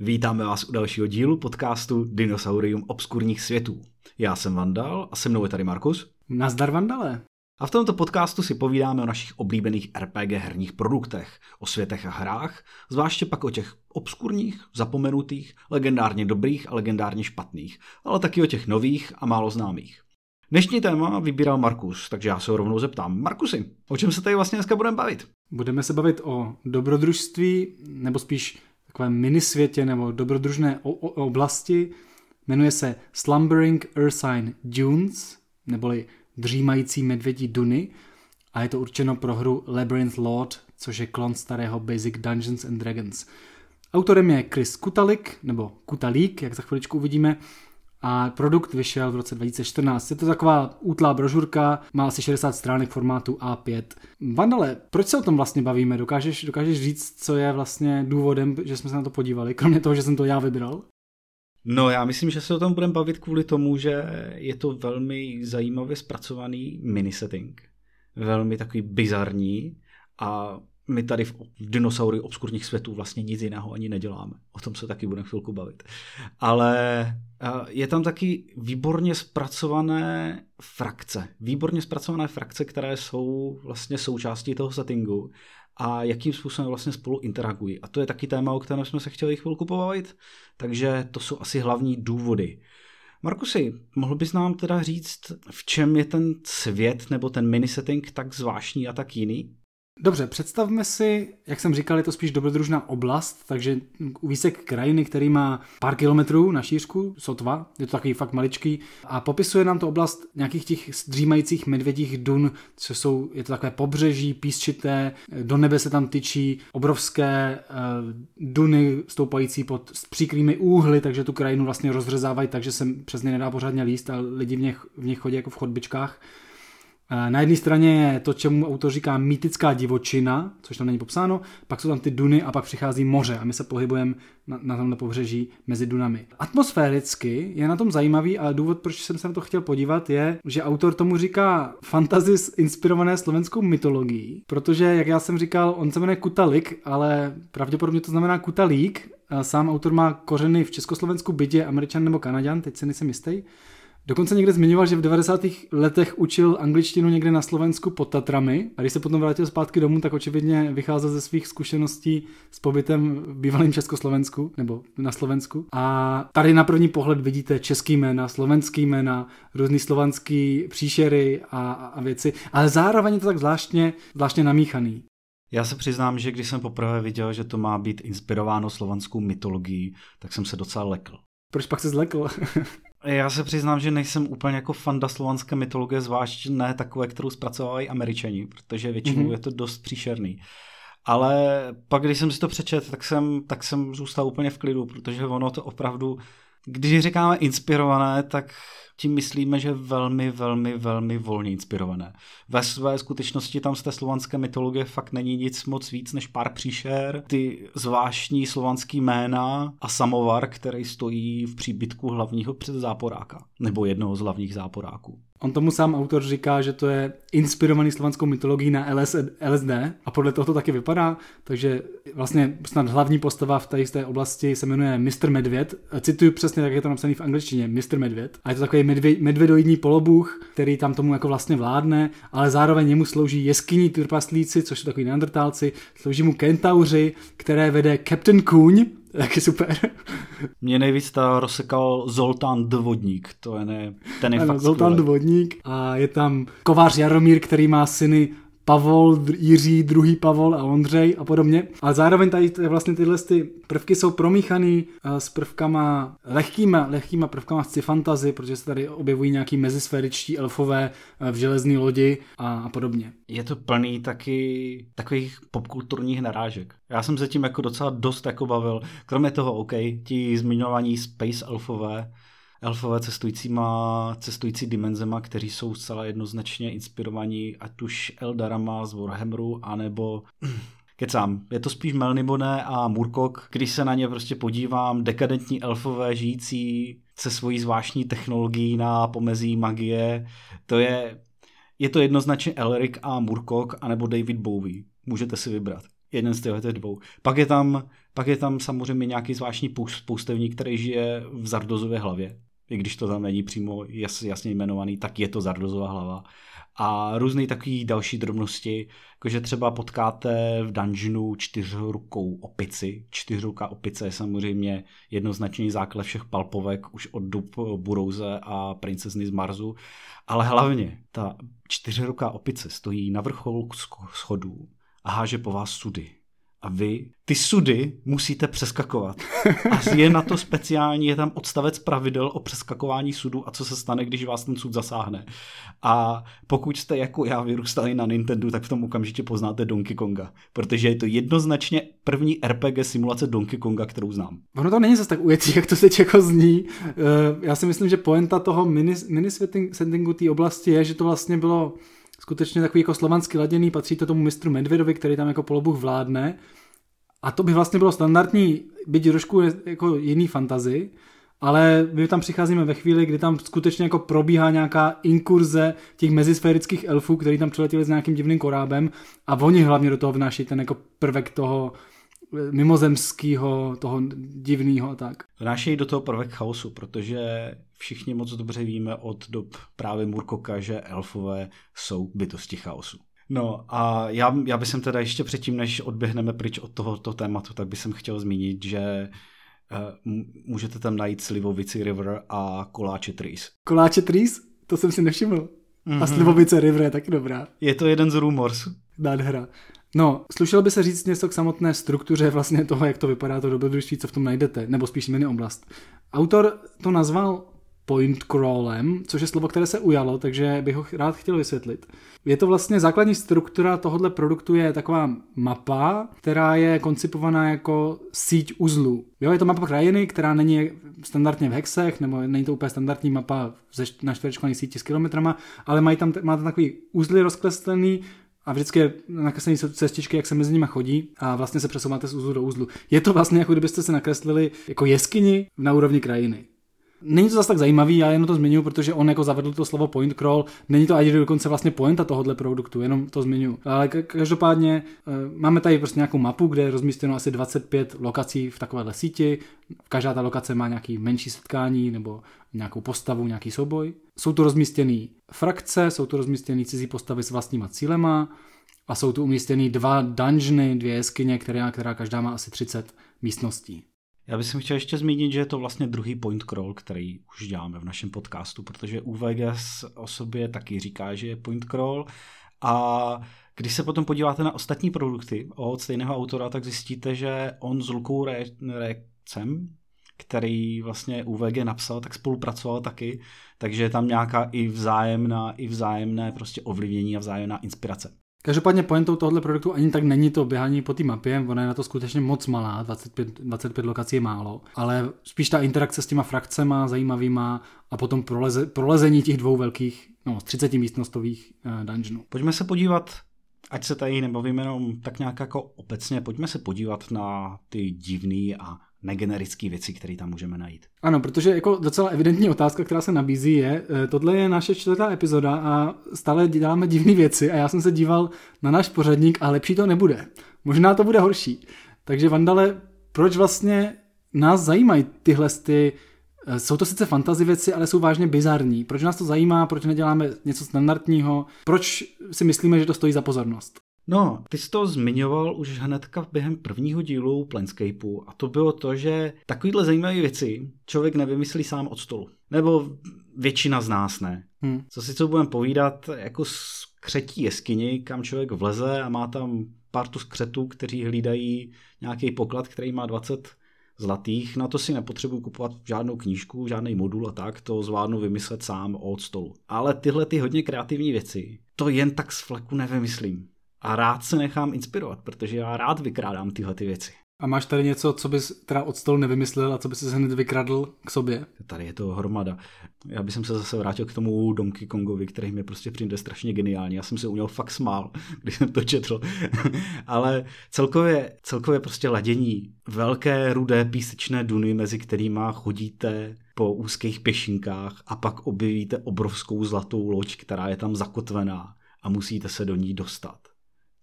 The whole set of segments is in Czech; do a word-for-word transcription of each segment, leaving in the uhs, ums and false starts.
Vítáme vás u dalšího dílu podcastu Dinosaurium obskurních světů. Já jsem Vandal a se mnou je tady Markus. Nazdar Vandale. A v tomto podcastu si povídáme o našich oblíbených R P G herních produktech, o světech a hrách, zvláště pak o těch obskurních, zapomenutých, legendárně dobrých a legendárně špatných, ale taky o těch nových a málo známých. Dnešní téma vybíral Markus, takže já se ho rovnou zeptám. Markusi, o čem se tady vlastně dneska budeme bavit? Budeme se bavit o dobrodružství, nebo spíš takovém minisvětě nebo dobrodružné o- o- oblasti. Jmenuje se Slumbering Ursine Dunes, neboli Dřímající medvědí duny, a je to určeno pro hru Labyrinth Lord, což je klon starého Basic Dungeons and Dragons. Autorem je Chris Kutalik, nebo Kutalík, jak za chviličku uvidíme, a produkt vyšel v roce dva tisíce čtrnáct. Je to taková útlá brožurka, má asi šedesát stránek formátu á pět. Vandale, proč se o tom vlastně bavíme? Dokážeš, dokážeš říct, co je vlastně důvodem, že jsme se na to podívali, kromě toho, že jsem to já vybral? No, já myslím, že se o tom budeme bavit kvůli tomu, že je to velmi zajímavě zpracovaný minisetting. Velmi takový bizarní a my tady v Dinosauriu obskurních světů vlastně nic jiného ani neděláme. O tom se taky budeme chvilku bavit. Ale je tam taky výborně zpracované frakce. Výborně zpracované frakce, které jsou vlastně součástí toho settingu a jakým způsobem vlastně spolu interagují. A to je taky téma, o kterém jsme se chtěli chvilku pobavit. Takže to jsou asi hlavní důvody. Markusi, mohl bys nám teda říct, v čem je ten svět nebo ten minisetting tak zvláštní a tak jiný? Dobře, představme si, jak jsem říkal, je to spíš dobrodružná oblast, takže úsek krajiny, který má pár kilometrů na šířku, sotva, je to takový fakt maličký, a popisuje nám to oblast nějakých těch dřímajících medvědích dun, co jsou, je to takové pobřeží, písčité, do nebe se tam tyčí obrovské uh, duny stoupající pod příkrými úhly, takže tu krajinu vlastně rozřezávají, takže se přes ně nedá pořádně líst a lidi v něch, v něch chodí jako v chodbičkách. Na jedné straně je to, čemu autor říká mýtická divočina, což tam není popsáno, pak jsou tam ty duny a pak přichází moře a my se pohybujeme na, na tomhle pobřeží mezi dunami. Atmosféricky je na tom zajímavý a důvod, proč jsem se na to chtěl podívat, je, že autor tomu říká fantasy inspirované slovenskou mytologií, protože, jak já jsem říkal, on se jmenuje Kutalik, ale pravděpodobně to znamená Kutalík. Sám autor má kořeny v Československu, bytě Američan nebo Kanaďan, teď se nejsem jistý. Dokonce někde zmiňoval, že v devadesátých letech učil angličtinu někde na Slovensku pod Tatrami a když se potom vrátil zpátky domů, tak očividně vycházel ze svých zkušeností s pobytem v bývalém Československu nebo na Slovensku. A tady na první pohled vidíte český jména, slovenský jména, různý slovanský příšery a, a věci, ale zároveň je to tak zvláštně, zvláštně namíchaný. Já se přiznám, že když jsem poprvé viděl, že to má být inspirováno slovanskou mytologií, tak jsem se docela lekl. Proč pak se zlekl? Já se přiznám, že nejsem úplně jako fanda slovanské mytologie, zvlášť ne takové, kterou zpracovávají Američani, protože většinou mm-hmm. je to dost příšerný. Ale pak, když jsem si to přečet, tak jsem, tak jsem zůstal úplně v klidu, protože ono to opravdu, když říkáme inspirované, tak tím myslíme, že velmi, velmi, velmi volně inspirované. Ve své skutečnosti tam z té slovanské mytologie fakt není nic moc víc než pár příšer, ty zvláštní slovanský jména a samovar, který stojí v příbytku hlavního předzáporáka, nebo jednoho z hlavních záporáků. On tomu sám autor říká, že to je inspirovaný slovanskou mytologií na L S D a podle toho to taky vypadá, takže vlastně snad hlavní postava v té, z té oblasti se jmenuje mister Medvěd, cituju přesně, jak je to napsané v angličtině, mister Medvěd, a je to takový medvě, medvedoidní polobůh, který tam tomu jako vlastně vládne, ale zároveň jemu slouží jeskyní trpaslíci, což jsou takový neandertálci, slouží mu kentauři, které vede Captain Coon. Taky super. Mě nejvíc ta rozsekal Zoltán Dvodník, to je ne, ten je ano, fakt Zoltán skvěle. Dvodník a je tam kovář Jaromír, který má syny Pavol, Jiří, druhý Pavol a Ondřej a podobně. A zároveň tady vlastně tyhle ty prvky jsou promíchaný s prvkama, lehkýma, lehkýma prvkama z sci fantasy, protože se tady objevují nějaký mezisféričtí elfové v železné lodi a, a podobně. Je to plný taky takových popkulturních narážek. Já jsem se tím jako docela dost jako bavil. Kromě toho, OK, ti zmiňovaní space elfové, elfové cestujícíma, cestující dimenzema, kteří jsou zcela jednoznačně inspirovaní ať už Eldarama z Warhammeru, anebo, kecám, je to spíš Melnibone a Moorcock, když se na ně prostě podívám, dekadentní elfové žijící se svojí zvláštní technologií na pomezí magie, to je, je to jednoznačně Elric a Moorcock, anebo David Bowie, můžete si vybrat. Jeden z těch dvou. Pak je tam Pak je tam samozřejmě nějaký zvláštní poustevník, který žije v Zardozově hlavě. I když to tam není přímo jas, jasně jmenovaný, tak je to Zardozova hlava. A různé takové další drobnosti, jakože třeba potkáte v dungeonu čtyřrukou opici. Čtyřruká opice je samozřejmě jednoznačný základ všech palpovek už od dob Burouze a princezny z Marsu. Ale hlavně ta čtyřruká opice stojí na vrcholu schodů a háže po vás sudy. A vy ty sudy musíte přeskakovat. A je na to speciální, je tam odstavec pravidel o přeskakování sudů a co se stane, když vás ten sud zasáhne. A pokud jste jako já vyrůstali na Nintendo, tak v tom okamžitě poznáte Donkey Konga. Protože je to jednoznačně první R P G simulace Donkey Konga, kterou znám. Ono to není zase tak ujetí, jak to teď jako zní. Já si myslím, že poenta toho minisvětingu té oblasti je, že to vlastně bylo skutečně takový jako slovansky laděný, patří to tomu mistru Medvědovi, který tam jako polobůh vládne. A to by vlastně bylo standardní, byť trošku jako jiný fantazii, ale my tam přicházíme ve chvíli, kdy tam skutečně jako probíhá nějaká inkurze těch mezisférických elfů, kteří tam přiletěli s nějakým divným korábem a oni hlavně do toho vnáší ten jako prvek toho mimozemského, toho divného a tak. Vnášejí do toho prvek chaosu, protože všichni moc dobře víme od dob právě Moorcocka, že elfové jsou bytosti chaosu. No a já, já bych teda ještě předtím, než odběhneme pryč od tohoto tématu, tak bych chtěl zmínit, že uh, můžete tam najít Slivovici River a Koláče Trees. Koláče Trees? To jsem si nevšiml. Mm-hmm. A Slivovice River je taky dobrá. Je to jeden z rumors. Nádhera. No, slušelo by se říct něco k samotné struktuře vlastně toho, jak to vypadá to dobrodružství, co v tom najdete, nebo spíš mini oblast. Autor to nazval point crawlem, což je slovo, které se ujalo, takže bych ho rád chtěl vysvětlit. Je to vlastně základní struktura tohohle produktu je taková mapa, která je koncipovaná jako síť uzlů. Jo, je to mapa krajiny, která není standardně v hexech, nebo není to úplně standardní mapa na čtverečkované síti s kilometrama, ale mají tam, máte takový uzly rozkleslený, a vždycky je nakreslený cestičky, jak se mezi nimi chodí a vlastně se přesouváte z uzlu do uzlu. Je to vlastně, jako kdybyste se nakreslili jako jeskyni na úrovni krajiny. Není to zase tak zajímavý, já jenom to zmiňuji, protože on jako zavedl to slovo point crawl, není to ani dokonce vlastně pointa tohohle produktu, jenom to zmiňuji. Ale každopádně máme tady prostě nějakou mapu, kde je rozmístěno asi dvacet pět lokací v takovéhle síti, každá ta lokace má nějaký menší setkání nebo nějakou postavu, nějaký souboj. Jsou tu rozmístěný frakce, jsou tu rozmístěný cizí postavy s vlastníma cílema a jsou tu umístěný dva dungeony, dvě jeskyně, která, která každá má asi třicet místností. Já bych chtěl ještě zmínit, že je to vlastně druhý point crawl, který už děláme v našem podcastu, protože U V G S o sobě taky říká, že je point crawl a když se potom podíváte na ostatní produkty od stejného autora, tak zjistíte, že on s Lukou Récem, který vlastně U V G napsal, tak spolupracoval taky, takže je tam nějaká i vzájemná, i vzájemné prostě ovlivnění a vzájemná inspirace. Každopádně pointou tohoto produktu ani tak není to běhání po té mapě, ona je na to skutečně moc malá, dvacet pět, dvacet pět lokací je málo, ale spíš ta interakce s těma frakcema zajímavýma a potom proleze, prolezení těch dvou velkých, no třicet místnostových uh, dungeonů. Pojďme se podívat, ať se tady nebavíme jenom tak nějak jako obecně, pojďme se podívat na ty divný a negenerické věci, které tam můžeme najít. Ano, protože jako docela evidentní otázka, která se nabízí je, tohle je naše čtvrtá epizoda a stále děláme divné věci a já jsem se díval na náš pořadník a lepší to nebude. Možná to bude horší. Takže Vandale, proč vlastně nás zajímají tyhle ty, jsou to sice fantasy věci, ale jsou vážně bizarní. Proč nás to zajímá, proč neděláme něco standardního, proč si myslíme, že to stojí za pozornost? No, ty jsi to zmiňoval už hnedka během prvního dílu Planescapeu a to bylo to, že takovýhle zajímavé věci člověk nevymyslí sám od stolu. Nebo většina z nás ne. Hmm. Co si co budeme povídat, jako skřetí jeskyni, kam člověk vleze a má tam partu skřetů, kteří hlídají nějaký poklad, který má dvacet zlatých. Na to si nepotřebuji kupovat žádnou knížku, žádný modul a tak, to zvládnu vymyslet sám od stolu. Ale tyhle ty hodně kreativní věci, to jen tak z fleku nevymyslím. A rád se nechám inspirovat, protože já rád vykrádám tyhle ty věci. A máš tady něco, co bys teda od stolu nevymyslel a co bys se hned vykradl k sobě? Tady je to hromada. Já bych se zase vrátil k tomu Donkey Kongovi, který mi prostě přijde strašně geniální. Já jsem se u něho fakt smál, když jsem to četl. Ale celkově, celkově prostě ladění. Velké, rudé, písečné duny, mezi kterýma chodíte po úzkých pěšinkách a pak objevíte obrovskou zlatou loď, která je tam zakotvená a musíte se do ní dostat.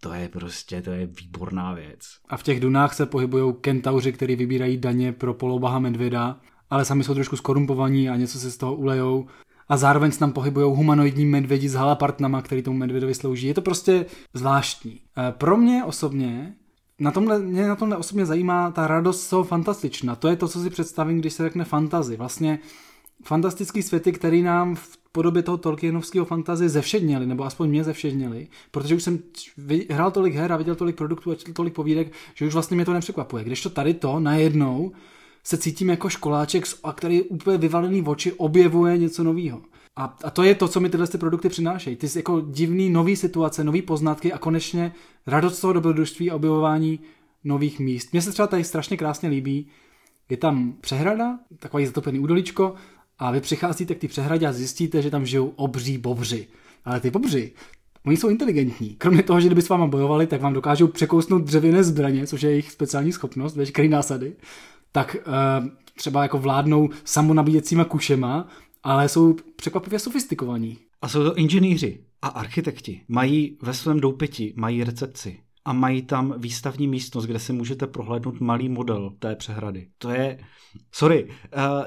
To je prostě, to je výborná věc. A v těch dunách se pohybují kentauři, kteří vybírají daně pro polobaha medvěda, ale sami jsou trošku skorumpovaní a něco si z toho ulejou. A zároveň se tam pohybují humanoidní medvědi s halapartnama, který tomu medvědovi slouží. Je to prostě zvláštní. Pro mě osobně, na tomhle, mě na tomhle osobně zajímá ta radost toho fantastična. To je to, co si představím, když se řekne fantasy. Vlastně fantastický světy, který nám v podobě toho Tolkienovského fantasy zevšedněli, nebo aspoň mě zevšedněli, protože už jsem hrál tolik her a viděl tolik produktů a četl tolik povídek, že už vlastně mě to nepřekvapuje. Když to tady to najednou se cítím jako školáček, který je úplně vyvalený v oči, objevuje něco nového. A, a to je to, co mi tyhle produkty přinášejí. Ty jako divný nový situace, nový poznatky a konečně radost toho dobrodružství a objevování nových míst. Mně se třeba tady strašně krásně líbí. Je tam přehrada, takový zatopený údolíčko, a vy přicházíte k té přehradě a zjistíte, že tam žijou obří bobři. Ale ty bobři, oni jsou inteligentní. Kromě toho, že kdyby s váma bojovali, tak vám dokážou překousnout dřevěné zbraně, což je jejich speciální schopnost, veškerý násady. Tak uh, třeba jako vládnou samonabíjecíma kušema, ale jsou překvapivě sofistikovaní. A jsou to inženýři a architekti. Mají ve svém doupěti, mají recepci. A mají tam výstavní místnost, kde si můžete prohlédnout malý model té přehrady. To je, sorry, uh,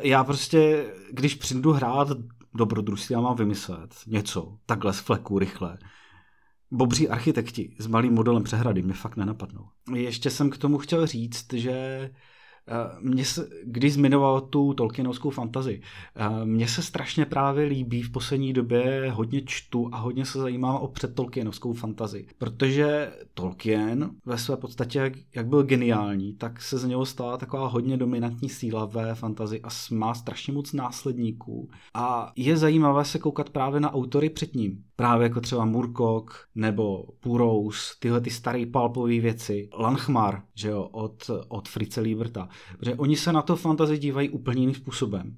já prostě, když přijdu hrát dobrodružství, já mám vymyslet něco, takhle z fleku, rychle. Bobří architekti s malým modelem přehrady mě fakt nenapadnou. Ještě jsem k tomu chtěl říct, že uh, mě se, když zmiňoval tu Tolkienovskou fantazii, uh, mně se strašně právě líbí v poslední době, hodně čtu a hodně se zajímám o předtolkienovskou fantazii, protože Tolkien ve své podstatě, jak, jak byl geniální, tak se z něho stala taková hodně dominantní síla ve fantazii a má strašně moc následníků. A je zajímavé se koukat právě na autory před ním. Právě jako třeba Moorcock nebo Purous, tyhle ty staré pulpové věci, Lanchmar, že jo, od, od Frice Líbrta. Protože oni se na to fantazii dívají úplně jiným způsobem.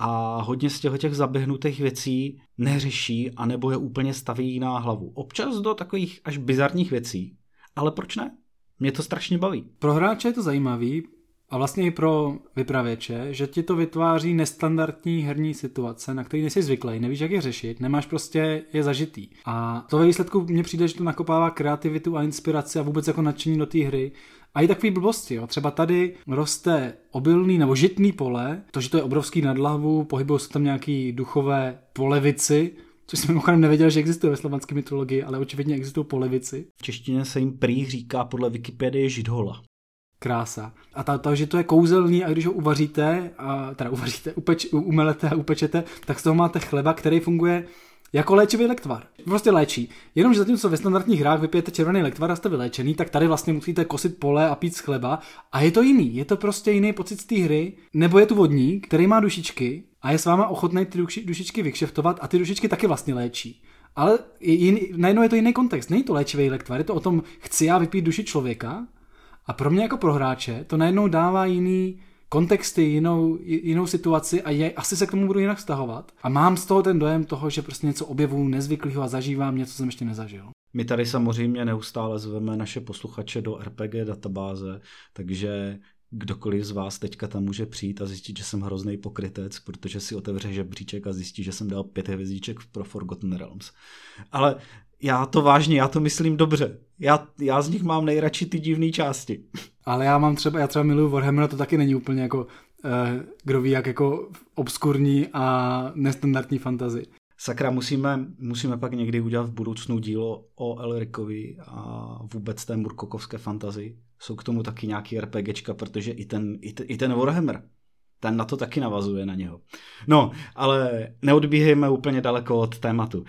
A hodně z těch zabehnutých věcí neřeší, anebo je úplně staví na hlavu. Občas do takových až bizarních věcí, ale proč ne? Mě to strašně baví. Pro hráče je to zajímavý a vlastně i pro vypravěče, že ti to vytváří nestandardní herní situace, na který nejsi zvyklý, nevíš, jak je řešit, nemáš prostě je zažitý. A to ve výsledku mně přijde, že to nakopává kreativitu a inspiraci a vůbec jako nadšení do té hry. A i takový blbosti, jo. Třeba tady roste obilný nebo žitný pole, to, že to je obrovský nad hlavu, pohybují se tam nějaký duchové polevici, což jsem mimochodem nevěděl, že existuje ve slovanské mytologii, ale očividně existují polevici. V češtině se jim prý říká podle Wikipedie židhola. Krása. A ta, ta, že to je kouzelný a když ho uvaříte, a, teda uvaříte, upeč, umelete a upečete, tak z toho máte chleba, který funguje jako léčivý lektvar. Prostě léčí. Jenomže zatímco ve standardních hrách vypijete červený lektvar a jste vyléčený, tak tady vlastně musíte kosit pole a pít z chleba. A je to jiný. Je to prostě jiný pocit z té hry. Nebo je tu vodník, který má dušičky a je s váma ochotný ty dušičky vykšeftovat a ty dušičky taky vlastně léčí. Ale najednou je to jiný kontext. Není to léčivý lektvar, je to o tom, chci já vypít duši člověka. A pro mě jako pro hráče to najednou dává jiný kontexty, jinou, jinou situaci a je, asi se k tomu budu jinak vztahovat. A mám z toho ten dojem toho, že prostě něco objevuju nezvyklého a zažívám něco, co jsem ještě nezažil. My tady samozřejmě neustále zveme naše posluchače do R P G databáze, takže kdokoliv z vás teďka tam může přijít a zjistit, že jsem hrozný pokrytec, protože si otevře žebříček a zjistí, že jsem dal pět hvězdiček pro Forgotten Realms. Ale já to vážně, já to myslím dobře. Já, já z nich mám nejradši ty divné části. Ale já mám třeba, já třeba miluju Warhammer, to taky není úplně jako, eh, kdo ví, jak jako obskurní a nestandardní fantasy. Sakra, musíme, musíme pak někdy udělat v budoucnu dílo o Elricovi a vůbec té Moorcockovské fantasy. Jsou k tomu taky nějaký RPGčka, protože i ten, i, t, i ten Warhammer, ten na to taky navazuje na něho. No, ale neodbíhejme úplně daleko od tématu.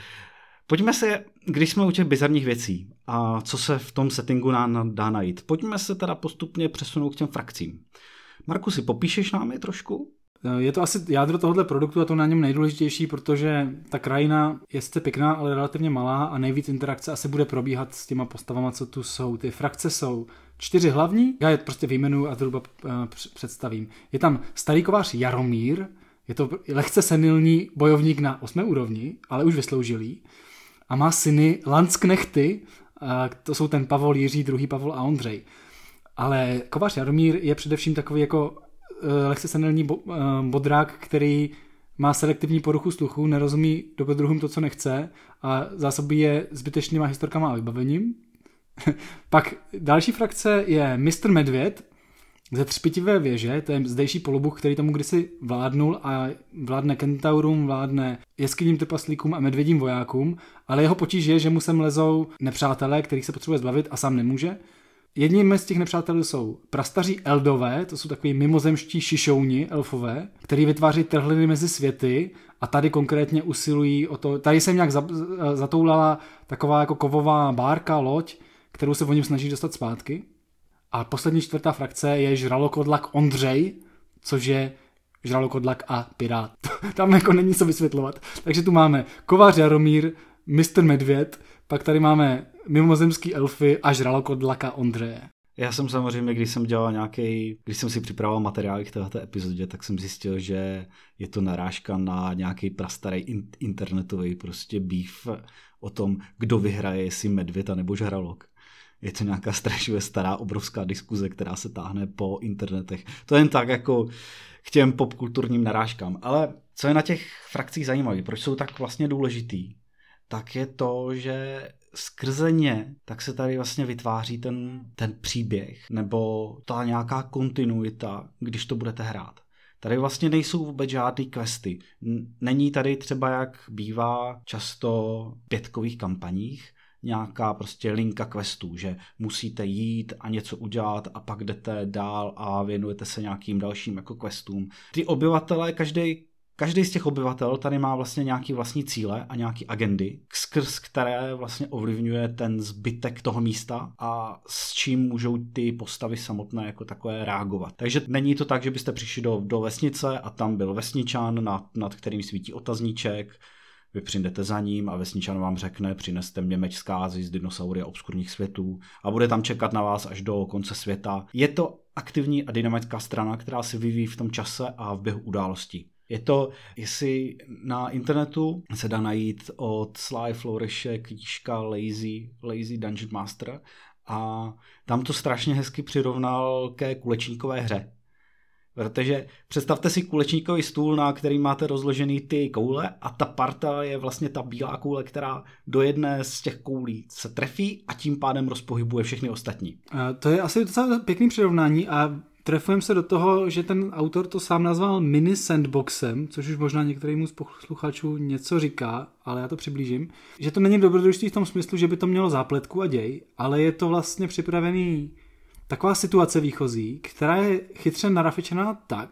Pojďme se, když jsme u těch bizarních věcí a co se v tom settingu dá najít, pojďme se teda postupně přesunout k těm frakcím. Markusi, popíšeš nám je trošku? Je to asi jádro tohohle produktu a to na něm nejdůležitější, protože ta krajina je sice pěkná, ale relativně malá a nejvíc interakce asi bude probíhat s těma postavama, co tu jsou. Ty frakce jsou čtyři hlavní, já je prostě vyjmenuju a zhruba představím. Je tam starý kovář Jaromír, je to lehce senilní bojovník na osmé úrovni, ale už vysloužilý. A má syny Lancknechty, to jsou ten Pavol, Jiří, druhý Pavol a Ondřej. Ale kovář Jaromír je především takový jako lehce senilní bodrák, který má selektivní poruchu sluchu, nerozumí dobrodruhům to, co nechce a zásobí je zbytečnýma historkama a vybavením. Pak další frakce je mister Medvěd ze Třpitivé věže, to je zdejší polobuch, který tomu kdysi vládnul a vládne kentaurům, vládne jeskyním trpaslíkům a medvědím vojákům, ale jeho potíž je, že mu sem lezou nepřátelé, kterých se potřebuje zbavit a sám nemůže. Jedním z těch nepřátelů jsou prastaří eldové, to jsou takový mimozemští šišouni elfové, který vytváří trhliny mezi světy a tady konkrétně usilují o to, tady se nějak zatoulala taková jako kovová bárka, loď, kterou se o něm snaží dostat zpátky. A poslední čtvrtá frakce je žralokodlak Ondřej, což je žralokodlak a pirát. Tam jako není co vysvětlovat. Takže tu máme kovář Jaromír, mister Medvěd, pak tady máme mimozemský elfy a žralokodlaka Ondřeje. Já jsem samozřejmě, když jsem dělal nějaký, když jsem si připravoval materiály k této epizodě, tak jsem zjistil, že je to narážka na nějaký prastarý internetový prostě beef o tom, kdo vyhraje, jestli medvěd nebo žralok. Je to nějaká strašivě stará, obrovská diskuze, která se táhne po internetech. To je jen tak jako k těm popkulturním narážkám. Ale co je na těch frakcích zajímavé, proč jsou tak vlastně důležitý, tak je to, že skrze ně tak se tady vlastně vytváří ten, ten příběh nebo ta nějaká kontinuita, když to budete hrát. Tady vlastně nejsou vůbec žádný questy. Není tady třeba, jak bývá často v pětkových kampaních, nějaká prostě linka questů, že musíte jít a něco udělat a pak jdete dál a věnujete se nějakým dalším jako questům. Ty obyvatelé, každý, každý z těch obyvatel tady má vlastně nějaký vlastní cíle a nějaký agendy, skrz které vlastně ovlivňuje ten zbytek toho místa a s čím můžou ty postavy samotné jako takové reagovat. Takže není to tak, že byste přišli do, do vesnice a tam byl vesničan, nad, nad kterým svítí otazníček, vy přijdete za ním a vesničan vám řekne, přineste mě meč zkázy z Dinosauria obskurních světů a bude tam čekat na vás až do konce světa. Je to aktivní a dynamická strana, která se vyvíjí v tom čase a v běhu událostí. Je to, jestli na internetu se dá najít od Sly Flourishe knížka Lazy, Lazy Dungeon Master a tam to strašně hezky přirovnal ke kulečníkové hře. Protože představte si kulečníkový stůl, na který máte rozložený ty koule a ta parta je vlastně ta bílá koule, která do jedné z těch koulí se trefí a tím pádem rozpohybuje všechny ostatní. To je asi docela pěkný přirovnání a trefujeme se do toho, že ten autor to sám nazval mini sandboxem, což už možná některému z posluchačů něco říká, ale já to přiblížím. Že to není dobrodružství v tom smyslu, že by to mělo zápletku a děj, ale je to vlastně připravený... Taková situace výchozí, která je chytře narafičená tak,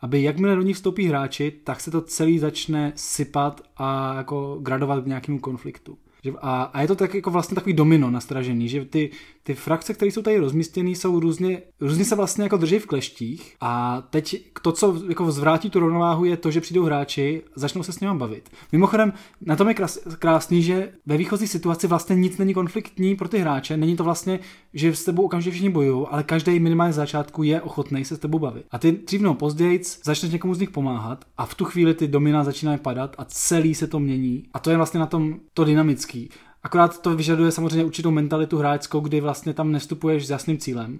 aby jakmile do ní vstoupí hráči, tak se to celý začne sypat a jako gradovat k nějakému konfliktu. A, a je to tak jako vlastně takový domino nastražený, že ty, ty frakce, které jsou tady rozmístěné, jsou různě, různě se vlastně jako drží v kleštích a teď to, co jako zvrátí tu rovnováhu, je to, že přijdou hráči, začnou se s nimi bavit. Mimochodem, na tom je krás, krásný, že ve výchozí situaci vlastně nic není konfliktní pro ty hráče, není to vlastně, že s tebou okamžitě všichni bojují, ale každý minimálně z začátku je ochotný se s tebou bavit. A ty dřívnou později začneš někomu z nich pomáhat a v tu chvíli ty domina začínají padat a celý se to mění. A to je vlastně na tom to dynamické. Akorát to vyžaduje samozřejmě určitou mentalitu hráčskou, kdy vlastně tam nestupuješ s jasným cílem,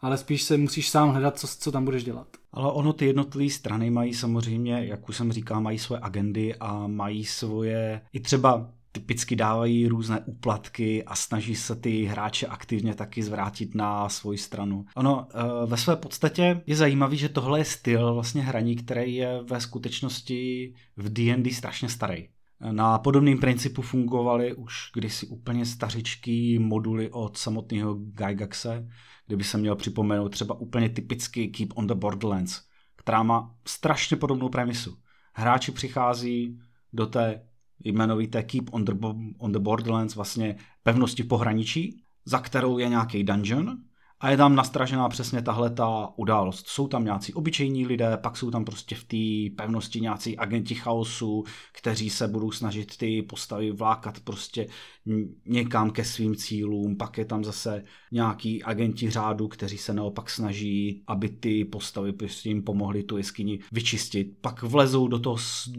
ale spíš se musíš sám hledat, co, co tam budeš dělat. Ale ono ty jednotlivé strany mají samozřejmě, jak už jsem říkal, mají svoje agendy a mají svoje, i třeba typicky dávají různé úplatky a snaží se ty hráče aktivně taky zvrátit na svoji stranu. Ono ve své podstatě je zajímavý, že tohle je styl vlastně hraní, který je ve skutečnosti v D and D strašně starý. Na podobném principu fungovaly už kdysi úplně stařičký moduly od samotného Gygaxe, kdyby se měl připomenout třeba úplně typický Keep on the Borderlands, která má strašně podobnou premisu. Hráči přichází do té jmenovité Keep on the, on the Borderlands, vlastně pevnosti v pohraničí, za kterou je nějaký dungeon, a je tam nastražená přesně tahle ta událost. Jsou tam nějací obyčejní lidé, pak jsou tam prostě v té pevnosti nějací agenti chaosu, kteří se budou snažit ty postavy vlákat prostě někam ke svým cílům. Pak je tam zase nějaký agenti řádu, kteří se naopak snaží, aby ty postavy prostě jim pomohly tu jeskyni vyčistit. Pak vlezou do toho,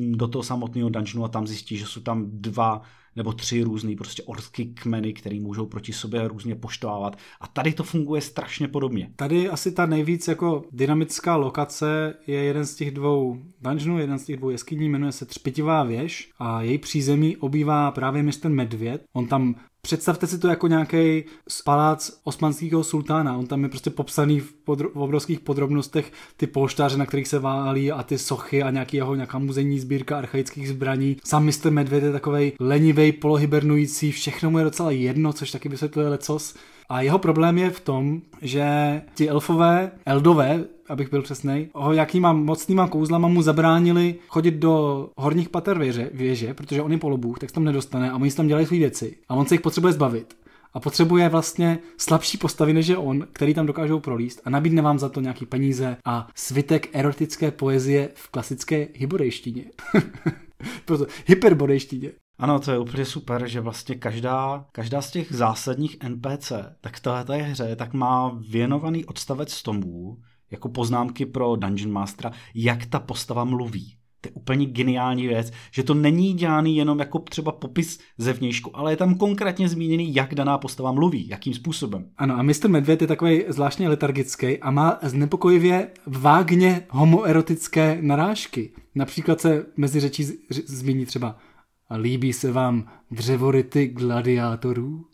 do toho samotného dungeonu a tam zjistí, že jsou tam dva nebo tři různý prostě orky kmeny, který můžou proti sobě různě poštvávat. A tady to funguje strašně podobně. Tady asi ta nejvíc jako dynamická lokace je jeden z těch dvou dungeonů, jeden z těch dvou jeskyní, jmenuje se Třpitivá věž a její přízemí obývá právě mister Medvěd. On tam Představte si to jako nějaký palác osmanského sultána. On tam je prostě popsaný v, podro- v obrovských podrobnostech ty polštáře, na kterých se válí, a ty sochy a nějaký jeho, nějaká muzejní sbírka archaických zbraní. Sám mister Medvěd je takovej lenivej, polohibernující, všechno mu je docela jedno, což taky vysvětluje lecos. A jeho problém je v tom, že ti elfové, eldové, abych byl přesnej, ho jakýma mocnýma kouzlama mu zabránili chodit do horních pater věže, věže, protože on je polobůh, tak se tam nedostane a oni si tam dělají své věci. A on se jich potřebuje zbavit. A potřebuje vlastně slabší postavy, než je on, který tam dokážou prolíst, a nabídne vám za to nějaký peníze a svitek erotické poezie v klasické hyborejštině. Proto hyperborejštině. Ano, to je úplně super, že vlastně každá, každá z těch zásadních N P C, tak v této hře, tak má věnovaný odstavec tomu, jako poznámky pro Dungeon Mastera, jak ta postava mluví. To je úplně geniální věc, že to není dělaný jenom jako třeba popis zevnějšku, ale je tam konkrétně zmíněný, jak daná postava mluví, jakým způsobem. Ano, a mister Medvěd je takový zvláštně letargický a má znepokojivě vágně homoerotické narážky. Například se mezi řečí z- ř- zmíní třeba: a líbí se vám dřevoryty gladiátorů?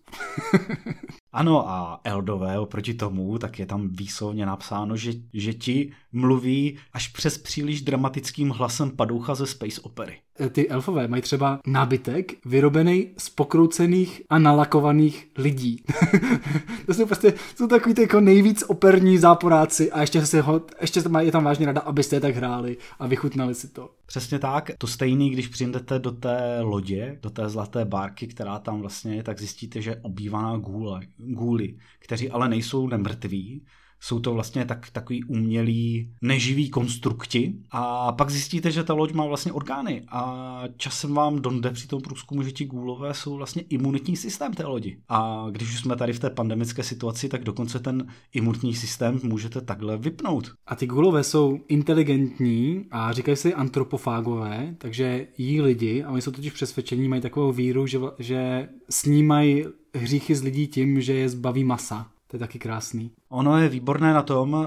Ano, a eldové oproti tomu, tak je tam výslovně napsáno, že, že ti mluví až přes příliš dramatickým hlasem padoucha ze space opery. Ty elfové mají třeba nábytek vyrobený z pokroucených a nalakovaných lidí. To jsou prostě jsou takový ty jako nejvíc operní záporáci a ještě, se ho, ještě je tam vážně rada, abyste je tak hráli a vychutnali si to. Přesně tak. To stejný, když přijdete do té lodě, do té zlaté bárky, která tam vlastně je, tak zjistíte, že je obývaná gůly, kteří ale nejsou nemrtví. Jsou to vlastně tak, takový umělý, neživý konstrukti. A pak zjistíte, že ta loď má vlastně orgány. A časem vám donde při tom průzkumu, že ti gůlové jsou vlastně imunitní systém té lodi. A když už jsme tady v té pandemické situaci, tak dokonce ten imunitní systém můžete takhle vypnout. A ty gůlové jsou inteligentní a říkají si antropofágové, takže jí lidi, a oni jsou totiž přesvědčení, mají takovou víru, že, že snímají hříchy z lidí tím, že je zbaví masa. To je taky krásný. Ono je výborné na tom, uh,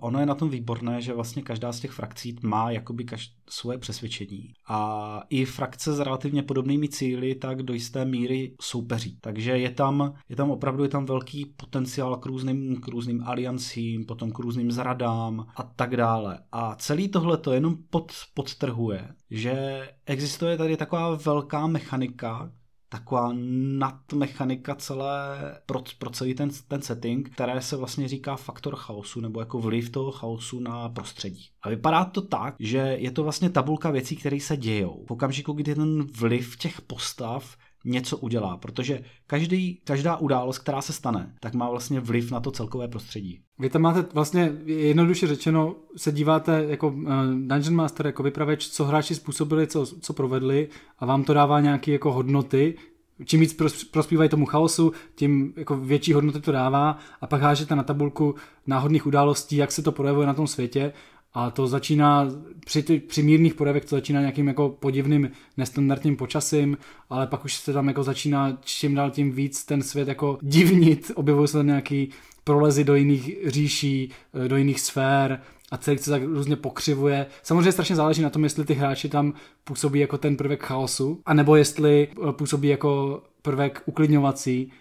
ono je na tom výborné, že vlastně každá z těch frakcí má jakoby kaž- svoje přesvědčení. A i frakce s relativně podobnými cíli tak do jisté míry soupeří. Takže je tam, je tam opravdu je tam velký potenciál k různým, k různým aliancím, potom k různým zradám a tak dále. A celý tohle to jenom pod, podtrhuje, že existuje tady taková velká mechanika, taková nadmechanika celé, pro, pro celý ten, ten setting, které se vlastně říká faktor chaosu, nebo jako vliv toho chaosu na prostředí. A vypadá to tak, že je to vlastně tabulka věcí, které se dějou. V okamžiku, kdy ten vliv těch postav něco udělá, protože každý, každá událost, která se stane, tak má vlastně vliv na to celkové prostředí. Vy tam máte vlastně, jednoduše řečeno, se díváte jako uh, Dungeon Master, jako vypravěč, co hráči způsobili, co, co provedli, a vám to dává nějaké jako hodnoty. Čím víc prospívají tomu chaosu, tím jako větší hodnoty to dává, a pak hážete na tabulku náhodných událostí, jak se to projevuje na tom světě. A to začíná, při, ty, při mírných projevech to začíná nějakým jako podivným nestandardním počasím, ale pak už se tam jako začíná čím dál tím víc ten svět jako divnit, objevují se tam nějaký prolezy do jiných říší, do jiných sfér a celý se tak různě pokřivuje. Samozřejmě strašně záleží na tom, jestli ty hráči tam působí jako ten prvek chaosu, anebo jestli působí jako prvek uklidňovací,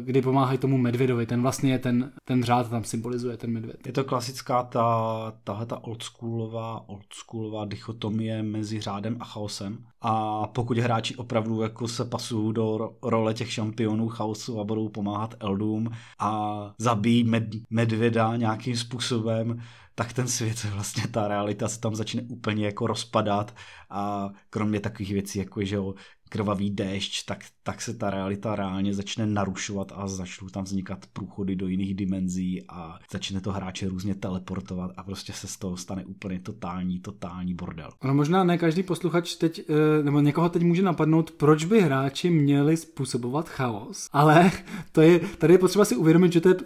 kdy pomáhají tomu medvědovi. Ten vlastně je ten, ten řád, tam symbolizuje ten medvěd. Je to klasická ta, tahle ta oldschoolová, oldschoolová dichotomie mezi řádem a chaosem. A pokud hráči opravdu jako se pasují do role těch šampionů chaosu a budou pomáhat Eldům a zabijí med, medvěda nějakým způsobem, tak ten svět, vlastně ta realita se tam začne úplně jako rozpadat, a kromě takových věcí, jako že jo, krvavý déšť, tak, tak se ta realita reálně začne narušovat a začnou tam vznikat průchody do jiných dimenzí a začne to hráče různě teleportovat a prostě se z toho stane úplně totální, totální bordel. No, možná ne každý posluchač teď, nebo někoho teď může napadnout, proč by hráči měli způsobovat chaos, ale to je, tady je potřeba si uvědomit, že to je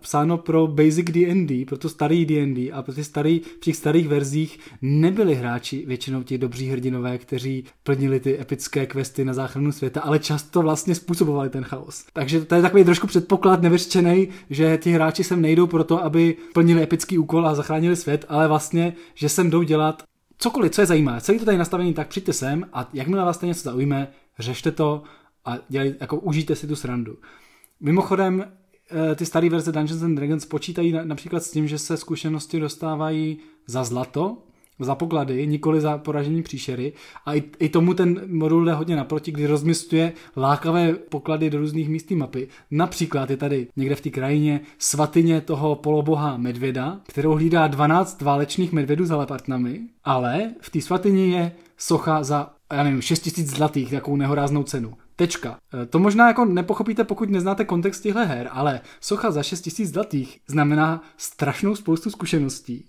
psáno pro basic D and D, pro to starý D and D, a pro ty starý, v těch starých verzích nebyli hráči většinou ti dobří hrdinové, kteří plnili ty epické questy na záchranu světa, ale často vlastně způsobovali ten chaos. Takže to je takový trošku předpoklad nevyřčenej, že ti hráči sem nejdou proto, aby plnili epický úkol a zachránili svět, ale vlastně, že sem jdou dělat cokoliv, co je zajímá. Celý to tady nastavení, tak přijďte sem a jakmile vás to něco zaujme, řešte to a dělej, jako užijte si tu srandu. Mimochodem, ty staré verze Dungeons and Dragons počítají například s tím, že se zkušenosti dostávají za zlato, za poklady, nikoli za poražení příšery. A i, i tomu ten modul jde hodně naproti, kdy rozmistuje lákavé poklady do různých místní mapy. Například je tady někde v té krajině svatyně toho poloboha medvěda, kterou hlídá dvanáct válečných medvědů s halapartnami, ale v té svatyni je socha za, já nevím, šest tisíc zlatých, takovou nehoráznou cenu. Tečka. To možná jako nepochopíte, pokud neznáte kontext těchto her, ale socha za šest tisíc zlatých znamená strašnou spoustu zkušeností.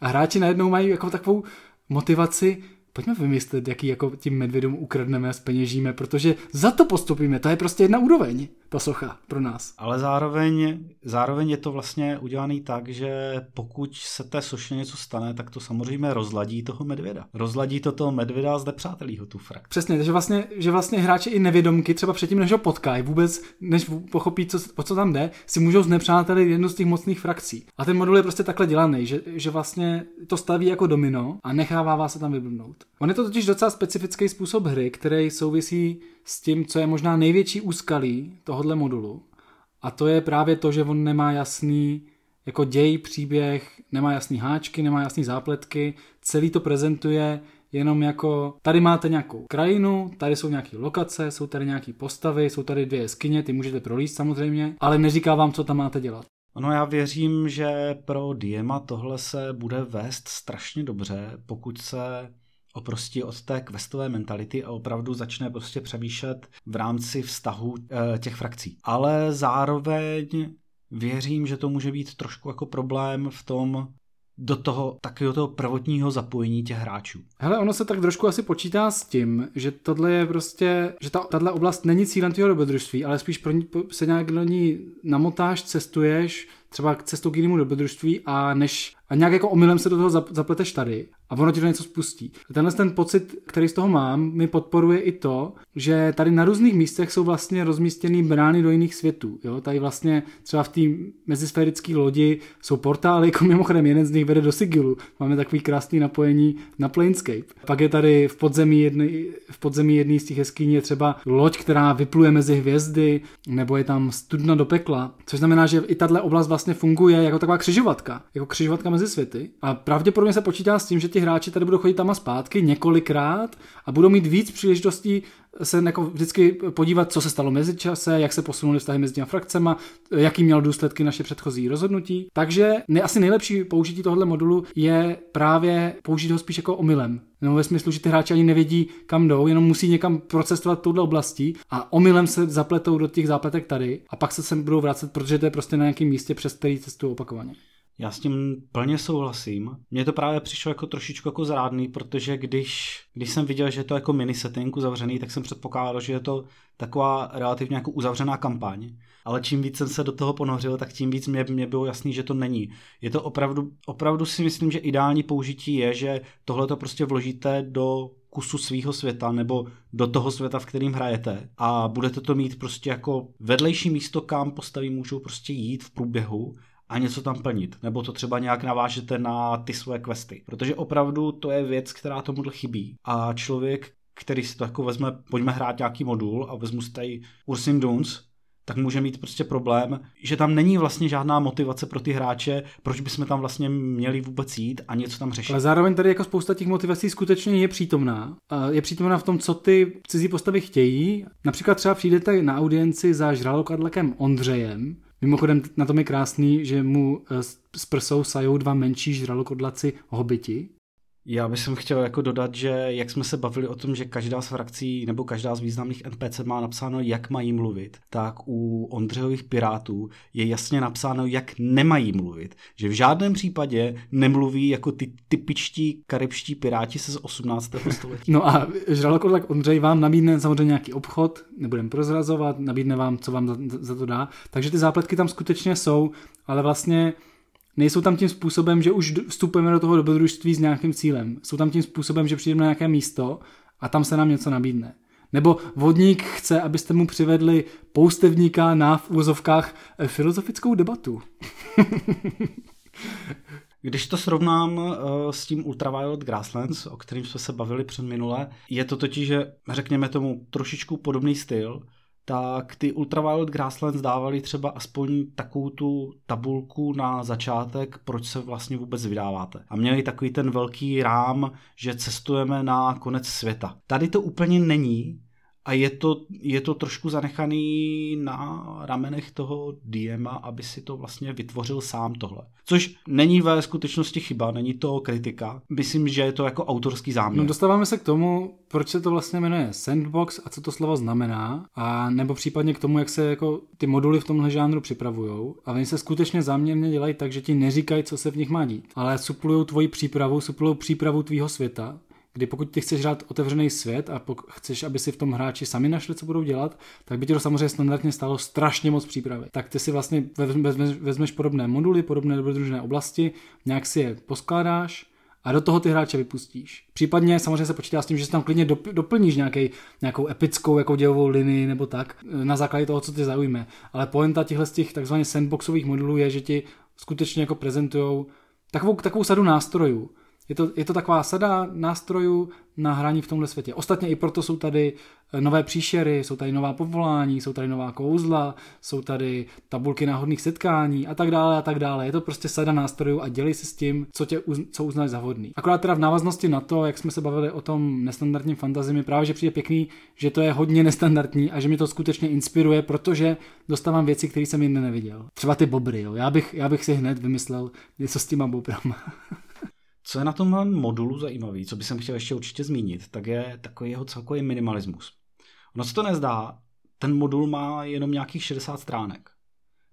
A hráči najednou mají jako takovou motivaci, pojďme vymyslet, jaký jako tím medvědům ukradneme a zpeněžíme, protože za to postupíme, to je prostě jedna úroveň, ta socha pro nás. Ale zároveň, zároveň je to vlastně udělaný tak, že pokud se té soše něco stane, tak to samozřejmě rozladí toho medvěda. Rozladí to toho medvěda a znepřátelí ho tu frak. Přesně, takže vlastně, že vlastně hráči i nevědomky třeba předtím, než ho potkají, vůbec než pochopí, co, o co tam jde, si můžou znepřátelit jednu z těch mocných frakcí. A ten modul je prostě takhle dělaný, že, že vlastně to staví jako domino a nechává vás se tam vyblbnout. On je to totiž docela specifický způsob hry, který souvisí s tím, co je možná největší úskalí tohohle modulu. A to je právě to, že on nemá jasný jako děj, příběh, nemá jasný háčky, nemá jasný zápletky. Celý to prezentuje jenom jako tady máte nějakou krajinu, tady jsou nějaké lokace, jsou tady nějaké postavy, jsou tady dvě jeskyně, ty můžete prolíst samozřejmě, ale neříká vám, co tam máte dělat. No, já věřím, že pro D M a tohle se bude vést strašně dobře, pokud se oprostí od té questové mentality a opravdu začne prostě přemýšlet v rámci vztahu e, těch frakcí. Ale zároveň věřím, že to může být trošku jako problém v tom do toho takového toho prvotního zapojení těch hráčů. Hele, ono se tak trošku asi počítá s tím, že tohle je prostě, že ta, tato oblast není cílem tvého dobrodružství, ale spíš pro ní, se nějak do ní namotáš, cestuješ, třeba cestou k jinému dobrodružství a než a nějak jako omylem se do toho zapleteš tady a ono ti to něco spustí. Tenhle ten pocit, který z toho mám, mi podporuje i to, že tady na různých místech jsou vlastně rozmístěný brány do jiných světů. Jo? Tady vlastně třeba v té mezisférické lodi jsou portály, jako mimochodem jeden z nich vede do Sigilu. Máme takový krásný napojení na Planescape. Pak je tady v podzemí jedný, v podzemí jedný z těch jeskyní je třeba loď, která vypluje mezi hvězdy, nebo je tam studna do pekla, což znamená, že i tahle oblast vlastně funguje jako taková křižovatka, jako křižovatka mezi světy. A pravděpodobně se počítá s tím, že ti hráči tady budou chodit tam a zpátky několikrát a budou mít víc příležitostí se jako vždycky podívat, co se stalo mezičase, jak se posunuly vztahy mezi těma frakcema, jaký měl důsledky naše předchozí rozhodnutí. Takže ne, asi nejlepší použití tohohle modulu je právě použít ho spíš jako omylem. Nebo ve smyslu, že ty hráči ani nevědí, kam jdou, jenom musí někam procestovat touhle oblastí a omylem se zapletou do těch zápletek tady a pak se sem budou vracet, protože to je prostě na nějakém místě, přes který cestují opakovaně. Já s tím plně souhlasím. Mně to právě přišlo jako trošičku jako zrádný, protože když, když jsem viděl, že je to jako mini setting uzavřený, tak jsem předpokládal, že je to taková relativně jako uzavřená kampaň. Ale čím víc jsem se do toho ponořil, tak tím víc mě, mě bylo jasný, že to není. Je to opravdu, opravdu si myslím, že ideální použití je, že tohle to prostě vložíte do kusu svýho světa nebo do toho světa, v kterým hrajete a budete to mít prostě jako vedlejší místo, kam postavy můžou prostě jít v průběhu a něco tam plnit, nebo to třeba nějak navážete na ty svoje questy, protože opravdu to je věc, která tomuhle chybí a člověk, který si to jako vezme, pojďme hrát nějaký modul a vezmu si tady Ursine Dunes, tak může mít prostě problém, že tam není vlastně žádná motivace pro ty hráče, proč bychom tam vlastně měli vůbec jít a něco tam řešit. Ale zároveň tady jako spousta těch motivací skutečně je přítomná. Je přítomná v tom, co ty cizí postavy chtějí. Například třeba přijdete na audienci za žralokadlakem Ondřejem. Mimochodem na tom je krásný, že mu s prsou sajou dva menší žralokodlaci hobiti. Já bych chtěl jako dodat, že jak jsme se bavili o tom, že každá z frakcí nebo každá z významných N P C má napsáno, jak mají mluvit, tak u Ondřejových pirátů je jasně napsáno, jak nemají mluvit. Že v žádném případě nemluví jako ty typičtí karibští piráti se z osmnáctého století. No a žralokodlak Ondřej vám nabídne samozřejmě nějaký obchod, nebudem prozrazovat, nabídne vám, co vám za to dá. Takže ty zápletky tam skutečně jsou, ale vlastně nejsou tam tím způsobem, že už vstupujeme do toho dobrodružství s nějakým cílem. Jsou tam tím způsobem, že přijdeme na nějaké místo a tam se nám něco nabídne. Nebo vodník chce, abyste mu přivedli poustevníka na v úzovkách filozofickou debatu. Když to srovnám uh, s tím Ultraviolet Grasslands, o kterým jsme se bavili předminule, je to totiž, že řekněme tomu trošičku podobný styl, tak ty Ultraviolet Grasslands dávali třeba aspoň takovou tu tabulku na začátek, proč se vlastně vůbec vydáváte. A měli takový ten velký rám, že cestujeme na konec světa. Tady to úplně není a je to, je to trošku zanechaný na ramenech toho D M a, aby si to vlastně vytvořil sám tohle. Což není ve skutečnosti chyba, není to kritika. Myslím, že je to jako autorský záměr. No, dostáváme se k tomu, proč se to vlastně jmenuje sandbox a co to slovo znamená, a nebo případně k tomu, jak se jako ty moduly v tomhle žánru připravujou. A oni se skutečně záměrně dělají tak, že ti neříkají, co se v nich má dít, ale suplujou tvoji přípravu, suplujou přípravu tvýho světa. Kdy pokud ty chceš hrát otevřený svět a pokud chceš, aby si v tom hráči sami našli, co budou dělat, tak by ti to samozřejmě standardně stálo strašně moc přípravy. Tak ty si vlastně vezmeš podobné moduly, podobné dobrodružné oblasti, nějak si je poskládáš a do toho ty hráče vypustíš. Případně samozřejmě se počítá s tím, že si tam klidně doplníš nějaký, nějakou epickou jako dějovou linii nebo tak na základě toho, co tě zaujme. Ale pointa těchto z těch takzvaných sandboxových modulů je, že ti skutečně jako prezentujou takovou, takovou sadu nástrojů. Je to, je to taková sada nástrojů na hraní v tomhle světě. Ostatně i proto jsou tady nové příšery, jsou tady nová povolání, jsou tady nová kouzla, jsou tady tabulky náhodných setkání a tak dále a tak dále. Je to prostě sada nástrojů a dělej si s tím, co tě uz, co uznáš za hodný. Akorát teda v návaznosti na to, jak jsme se bavili o tom nestandardním fantazii, mi právě že přijde pěkný, že to je hodně nestandardní a že mi to skutečně inspiruje, protože dostávám věci, které jsem jinde neviděl. Třeba ty bobry, jo. Já bych já bych si hned vymyslel něco s těma bobrama. Co je na tomhle modulu zajímavý, co bych jsem chtěl ještě určitě zmínit, tak je takový jeho celkový minimalismus. Ono se to nezdá, ten modul má jenom nějakých šedesát stránek.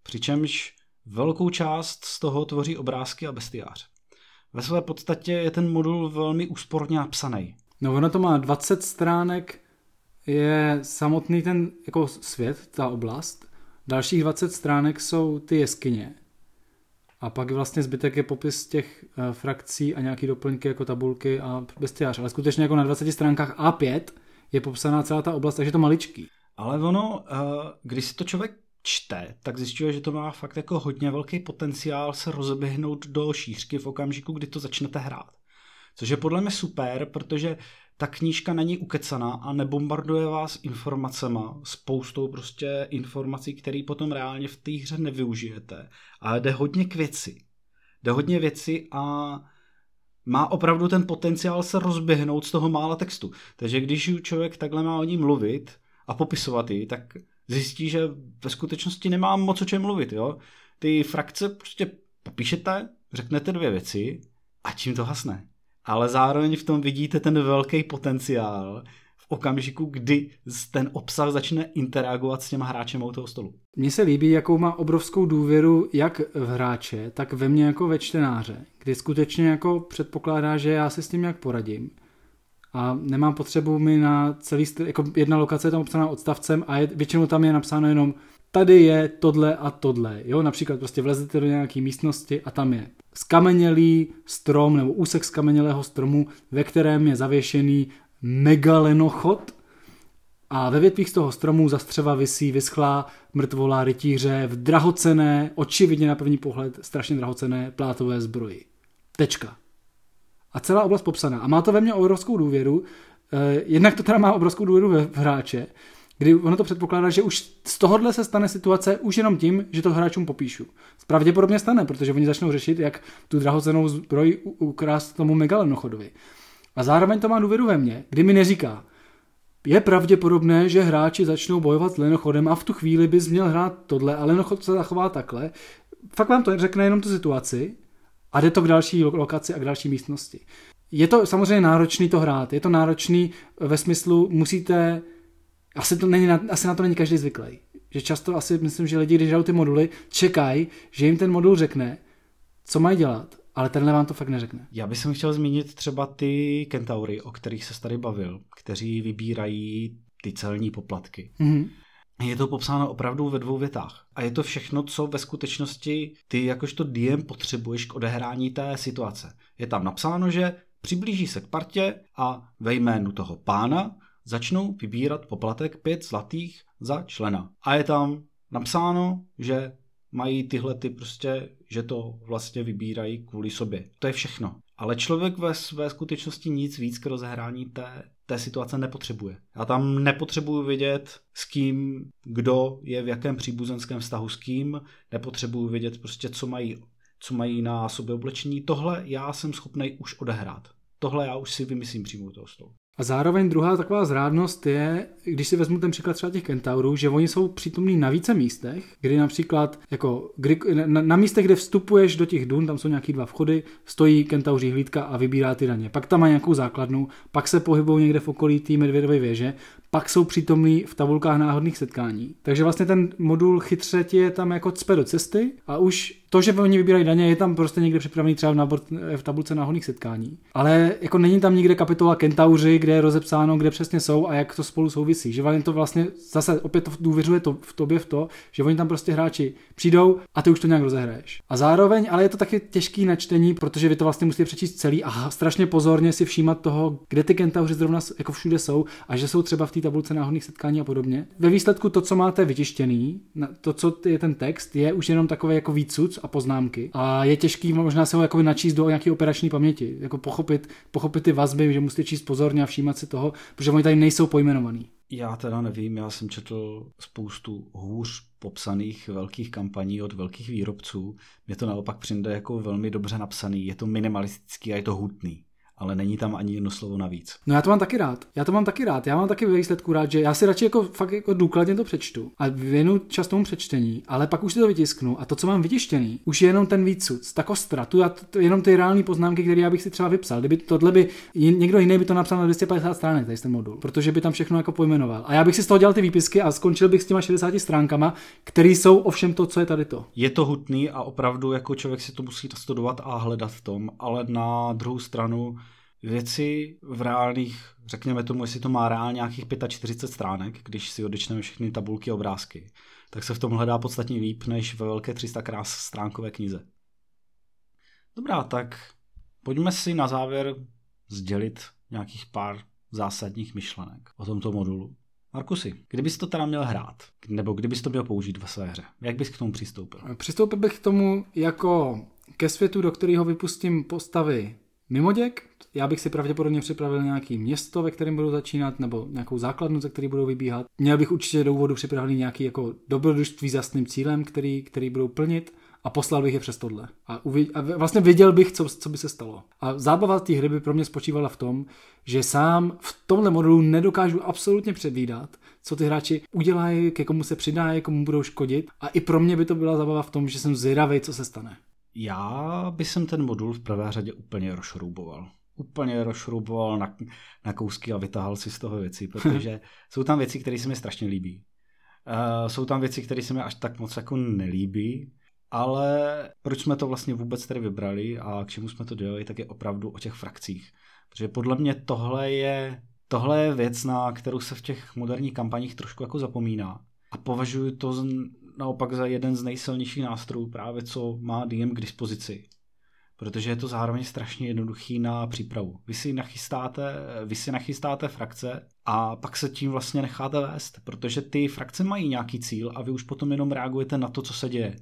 Přičemž velkou část z toho tvoří obrázky a bestiář. Ve své podstatě je ten modul velmi úsporně napsaný. No ono to má dvacet stránek, je samotný ten jako svět, ta oblast. Dalších dvacet stránek jsou ty jeskyně. A pak vlastně zbytek je popis těch uh, frakcí a nějaký doplňky jako tabulky a bestiář. Ale skutečně jako na dvaceti stránkách A pět je popsaná celá ta oblast, takže je to maličký. Ale ono, uh, když si to člověk čte, tak zjišťuje, že to má fakt jako hodně velký potenciál se rozeběhnout do šířky v okamžiku, kdy to začnete hrát. Což je podle mě super, protože ta knížka není ukecaná a nebombarduje vás informacema, spoustou prostě informací, které potom reálně v té hře nevyužijete. Ale jde hodně k věci. Jde hodně věci a má opravdu ten potenciál se rozběhnout z toho mála textu. Takže když člověk takhle má o ní mluvit a popisovat ji, tak zjistí, že ve skutečnosti nemá moc o čem mluvit. Jo? Ty frakce prostě popíšete, řeknete dvě věci a tím to hasne. Ale zároveň v tom vidíte ten velký potenciál v okamžiku, kdy ten obsah začne interagovat s těma hráčem u toho stolu. Mně se líbí, jakou má obrovskou důvěru jak v hráče, tak ve mně jako ve čtenáře, kdy skutečně jako předpokládá, že já si s tím jak poradím. A nemám potřebu mi na celý, jako jedna lokace je tam obsaná odstavcem a je, většinou tam je napsáno jenom tady je tohle a tohle. Jo? Například prostě vlezete do nějaké místnosti a tam je skamenělý strom nebo úsek skamenělého stromu, ve kterém je zavěšený megalenochod a ve větvích z toho stromu zastřeva visí vyschlá mrtvola rytíře v drahocenné, očividně na první pohled strašně drahocenné plátové zbroji. Tečka. A celá oblast popsaná. A má to ve mně obrovskou důvěru. Jednak to teda má obrovskou důvěru ve hráče, kdy ono to předpokládá, že už z tohohle se stane situace už jenom tím, že to hráčům popíšu. Pravděpodobně stane, protože oni začnou řešit, jak tu drahocennou zbroj ukrást tomu megalenochodovi. A zároveň to má důvěru ve mně, kdy mi neříká, je pravděpodobné, že hráči začnou bojovat s lenochodem a v tu chvíli bys měl hrát tohle a lenochod se zachová takhle. Fakt vám to řekne jenom tu situaci a jde to k další lokaci a k další místnosti. Je to samozřejmě náročný to hrát, je to náročný ve smyslu musíte. Asi, to není, asi na to není každý zvyklý. Že často asi myslím, že lidi, když jdou ty moduly, čekají, že jim ten modul řekne, co mají dělat, ale tenhle vám to fakt neřekne. Já bych chtěl zmínit třeba ty kentaury, o kterých se tady bavil, kteří vybírají ty celní poplatky. Mm-hmm. Je to popsáno opravdu ve dvou větách. A je to všechno, co ve skutečnosti ty jakožto D M potřebuješ k odehrání té situace. Je tam napsáno, že přiblíží se k partě a ve jménu toho pána začnou vybírat poplatek pět zlatých za člena. A je tam napsáno, že mají tyhle ty prostě, že to vlastně vybírají kvůli sobě. To je všechno. Ale člověk ve své skutečnosti nic víc k rozehrání té, té situace nepotřebuje. Já tam nepotřebuji vědět, s kým, kdo je v jakém příbuzenském vztahu s kým, nepotřebuji vědět prostě, co mají, co mají na sobě oblečení. Tohle já jsem schopnej už odehrát. Tohle já už si vymyslím přímo toho stolu. A zároveň druhá taková zrádnost je, když si vezmu ten příklad třeba těch kentaurů, že oni jsou přítomní na více místech, kdy například jako kdy, na, na místech, kde vstupuješ do těch dun, tam jsou nějaký dva vchody, stojí kentauří hlídka a vybírá ty daně. Pak tam má nějakou základnu, pak se pohybují někde v okolí té medvědové věže, pak jsou přítomní v tabulkách náhodných setkání. Takže vlastně ten modul chytře ti je tam jako cpe do cesty a už to, že oni vybírají daně, je tam prostě někde připravený třeba v, nábor, v tabulce náhodných setkání. Ale jako není tam nikde kapitola kentauři, kde je rozepsáno, kde přesně jsou a jak to spolu souvisí. Že to vlastně zase opět to důvěřuje to, v tobě v to, že oni tam prostě hráči přijdou a ty už to nějak rozehraješ. A zároveň, ale je to taky těžký na čtení, protože vy to vlastně musíte přečíst celý a strašně pozorně si všímat toho, kde ty kentauři zrovna jako všude jsou a že jsou třeba v té tabulce náhodných setkání a podobně. Ve výsledku to, co máte vytištěný, to, co je ten text, je už jenom takové jako výcuc a poznámky. A je těžký možná se ho jako načíst do nějaké operační paměti, jako pochopit, pochopit ty vazby, že musíte číst pozorně a všímat si toho, protože oni tady nejsou pojmenovaný. Já teda nevím, já jsem četl spoustu hůř popsaných velkých kampaní od velkých výrobců. Mně to naopak přijde jako velmi dobře napsaný, je to minimalistický a je to hutný. Ale není tam ani jedno slovo navíc. No já to mám taky rád. Já to mám taky rád. Já mám taky ve výsledku rád, že já si radši jako fakt jako důkladně to přečtu a věnu čas tomu přečtení, ale pak už si to vytisknu a to, co mám vytištěný, už je jenom ten výcuc, ta kostra, tu já t- jenom ty reální poznámky, které já bych si třeba vypsal. Kdyby tohle by někdo jiný by to napsal na dvě stě padesát stránek, tady ten modul, protože by tam všechno jako pojmenoval. A já bych si z toho dělal ty výpisky a skončil bych s těma šedesáti stránkama, které jsou ovšem to, co je tady to. Je to hutný a opravdu jako člověk si to musí studovat a hledat v tom, ale na druhou stranu věci v reálných, řekněme tomu, jestli to má reálně nějakých čtyřicet pět stránek, když si odečteme všechny tabulky a obrázky, tak se v tom hledá podstatně líp než ve velké tři sta stránkové knize. Dobrá, tak pojďme si na závěr sdělit nějakých pár zásadních myšlenek o tomto modulu. Markusi, kdybys to teda měl hrát, nebo kdybys to měl použít ve své hře, jak bys k tomu přistoupil? Přistoupil bych k tomu jako ke světu, do kterého vypustím postavy mimoděk. Já bych si pravděpodobně připravil nějaký město, ve kterém budou začínat, nebo nějakou základnu, ze které budou vybíhat. Měl bych určitě do úvodu připravený nějaký jako dobrodružství s jasným cílem, který, který budou plnit, a poslal bych je přes tohle. A, uvi, a vlastně věděl bych, co, co by se stalo. A zábava té hry by pro mě spočívala v tom, že sám v tomhle modulu nedokážu absolutně předvídat, co ty hráči udělají, ke komu se přidají, komu budou škodit. A i pro mě by to byla zábava v tom, že jsem zvědavý, co se stane. Já bych jsem ten modul v prvé řadě úplně rozšrouboval. Úplně rozšrouboval na, na kousky a vytahal si z toho věci, protože jsou tam věci, které se mi strašně líbí. Uh, jsou tam věci, které se mi až tak moc jako nelíbí, ale proč jsme to vlastně vůbec tady vybrali a k čemu jsme to dělali, tak je opravdu o těch frakcích. Protože podle mě tohle je, tohle je věc, na kterou se v těch moderních kampaních trošku jako zapomíná. A považuji to z, naopak za jeden z nejsilnějších nástrojů právě, co má D M k dispozici. Protože je to zároveň strašně jednoduchý na přípravu. Vy si nachystáte, vy si nachystáte frakce a pak se tím vlastně necháte vést, protože ty frakce mají nějaký cíl a vy už potom jenom reagujete na to, co se děje.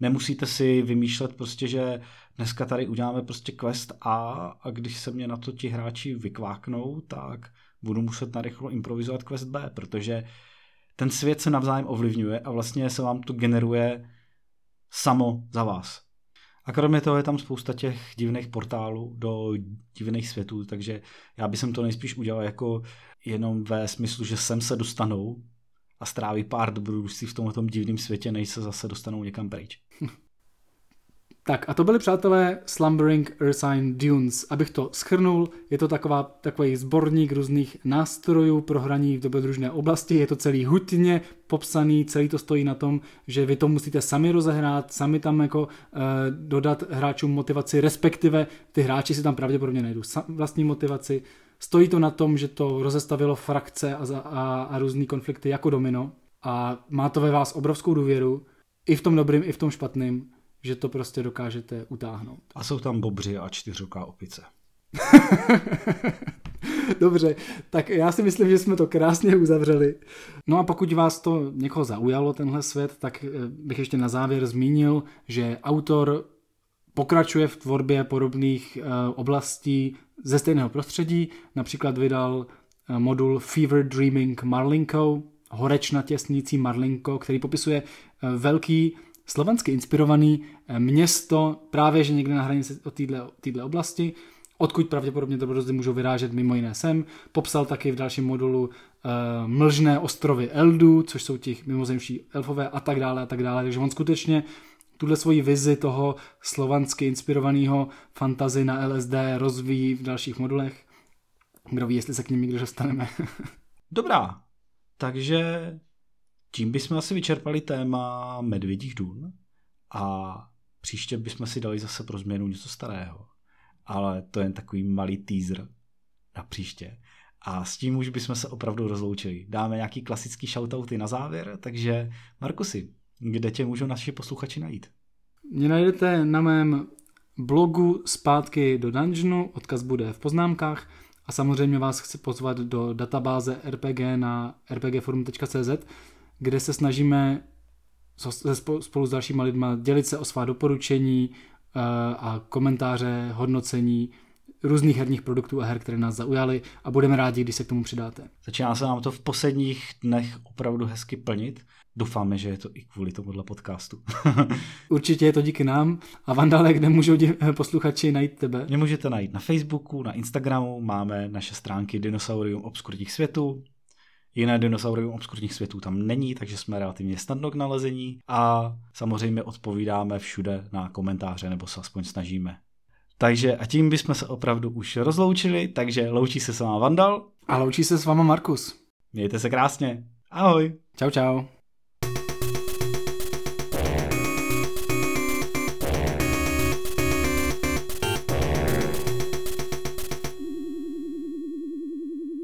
Nemusíte si vymýšlet prostě, že dneska tady uděláme prostě quest A a když se mě na to ti hráči vykváknou, tak budu muset narychlo improvizovat quest B, protože ten svět se navzájem ovlivňuje a vlastně se vám to generuje samo za vás. A kromě toho je tam spousta těch divných portálů do divných světů, takže já bych jsem to nejspíš udělal jako jenom ve smyslu, že sem se dostanou a stráví pár dobrodružství v tomto divném světě, než se zase dostanou někam pryč. Tak a to byly, přátelé, Slumbering Ursine Dunes. Abych to schrnul, je to taková, takový sborník různých nástrojů pro hraní v dobrodružné oblasti, je to celý hutně popsaný, celý to stojí na tom, že vy to musíte sami rozehrát, sami tam jako eh, dodat hráčům motivaci, respektive ty hráči si tam pravděpodobně najdou vlastní motivaci. Stojí to na tom, že to rozestavilo frakce a, a, a různý konflikty jako domino a má to ve vás obrovskou důvěru, i v tom dobrým, i v tom špatným, že to prostě dokážete utáhnout. A jsou tam bobři a čtyřruká opice. Dobře, tak já si myslím, že jsme to krásně uzavřeli. No a pokud vás to někoho zaujalo, tenhle svět, tak bych ještě na závěr zmínil, že autor pokračuje v tvorbě podobných oblastí ze stejného prostředí. Například vydal modul Fever Dreaming Marlinko, horečnatě snící Marlinko, který popisuje velký slovensky inspirovaný město, právě že někde na hranici od této oblasti, odkud pravděpodobně dobrodruzi můžou vyrážet mimo jiné sem. Popsal taky v dalším modulu uh, Mlžné ostrovy Eldu, což jsou těch mimozemští elfové a tak dále a tak dále. Takže on skutečně tuhle svoji vizi toho slovansky inspirovaného fantasy na el es dé rozvíjí v dalších modulech. Kdo ví, jestli se k nim někdo dostaneme. Dobrá, takže tím bychom asi vyčerpali téma Medvědích dun a příště bychom si dali zase pro změnu něco starého. Ale to je jen takový malý teaser na příště. A s tím už bychom se opravdu rozloučili. Dáme nějaký klasický shoutouty na závěr, takže Markusi, kde tě můžou naši posluchači najít? Mě najdete na mém blogu Zpátky do Dungeonu, odkaz bude v poznámkách a samozřejmě vás chci pozvat do databáze er pé gé na er pé gé forum tečka cé zet, kde se snažíme spolu s dalšíma lidma dělit se o svá doporučení a komentáře, hodnocení různých herních produktů a her, které nás zaujaly a budeme rádi, když se k tomu přidáte. Začíná se nám to v posledních dnech opravdu hezky plnit. Doufáme, že je to i kvůli tomuhle podcastu. Určitě je to díky nám. A Vandale, kde můžou posluchači najít tebe? Mě můžete najít na Facebooku, na Instagramu, máme naše stránky Dinosaurium obskurních světů. Jiné Dinosaurium obskurních světů tam není, takže jsme relativně snadno k nalezení a samozřejmě odpovídáme všude na komentáře, nebo se aspoň snažíme. Takže a tím bychom se opravdu už rozloučili, takže loučí se s váma Vandal. A loučí se s váma Markus. Mějte se krásně. Ahoj. Čau, čau.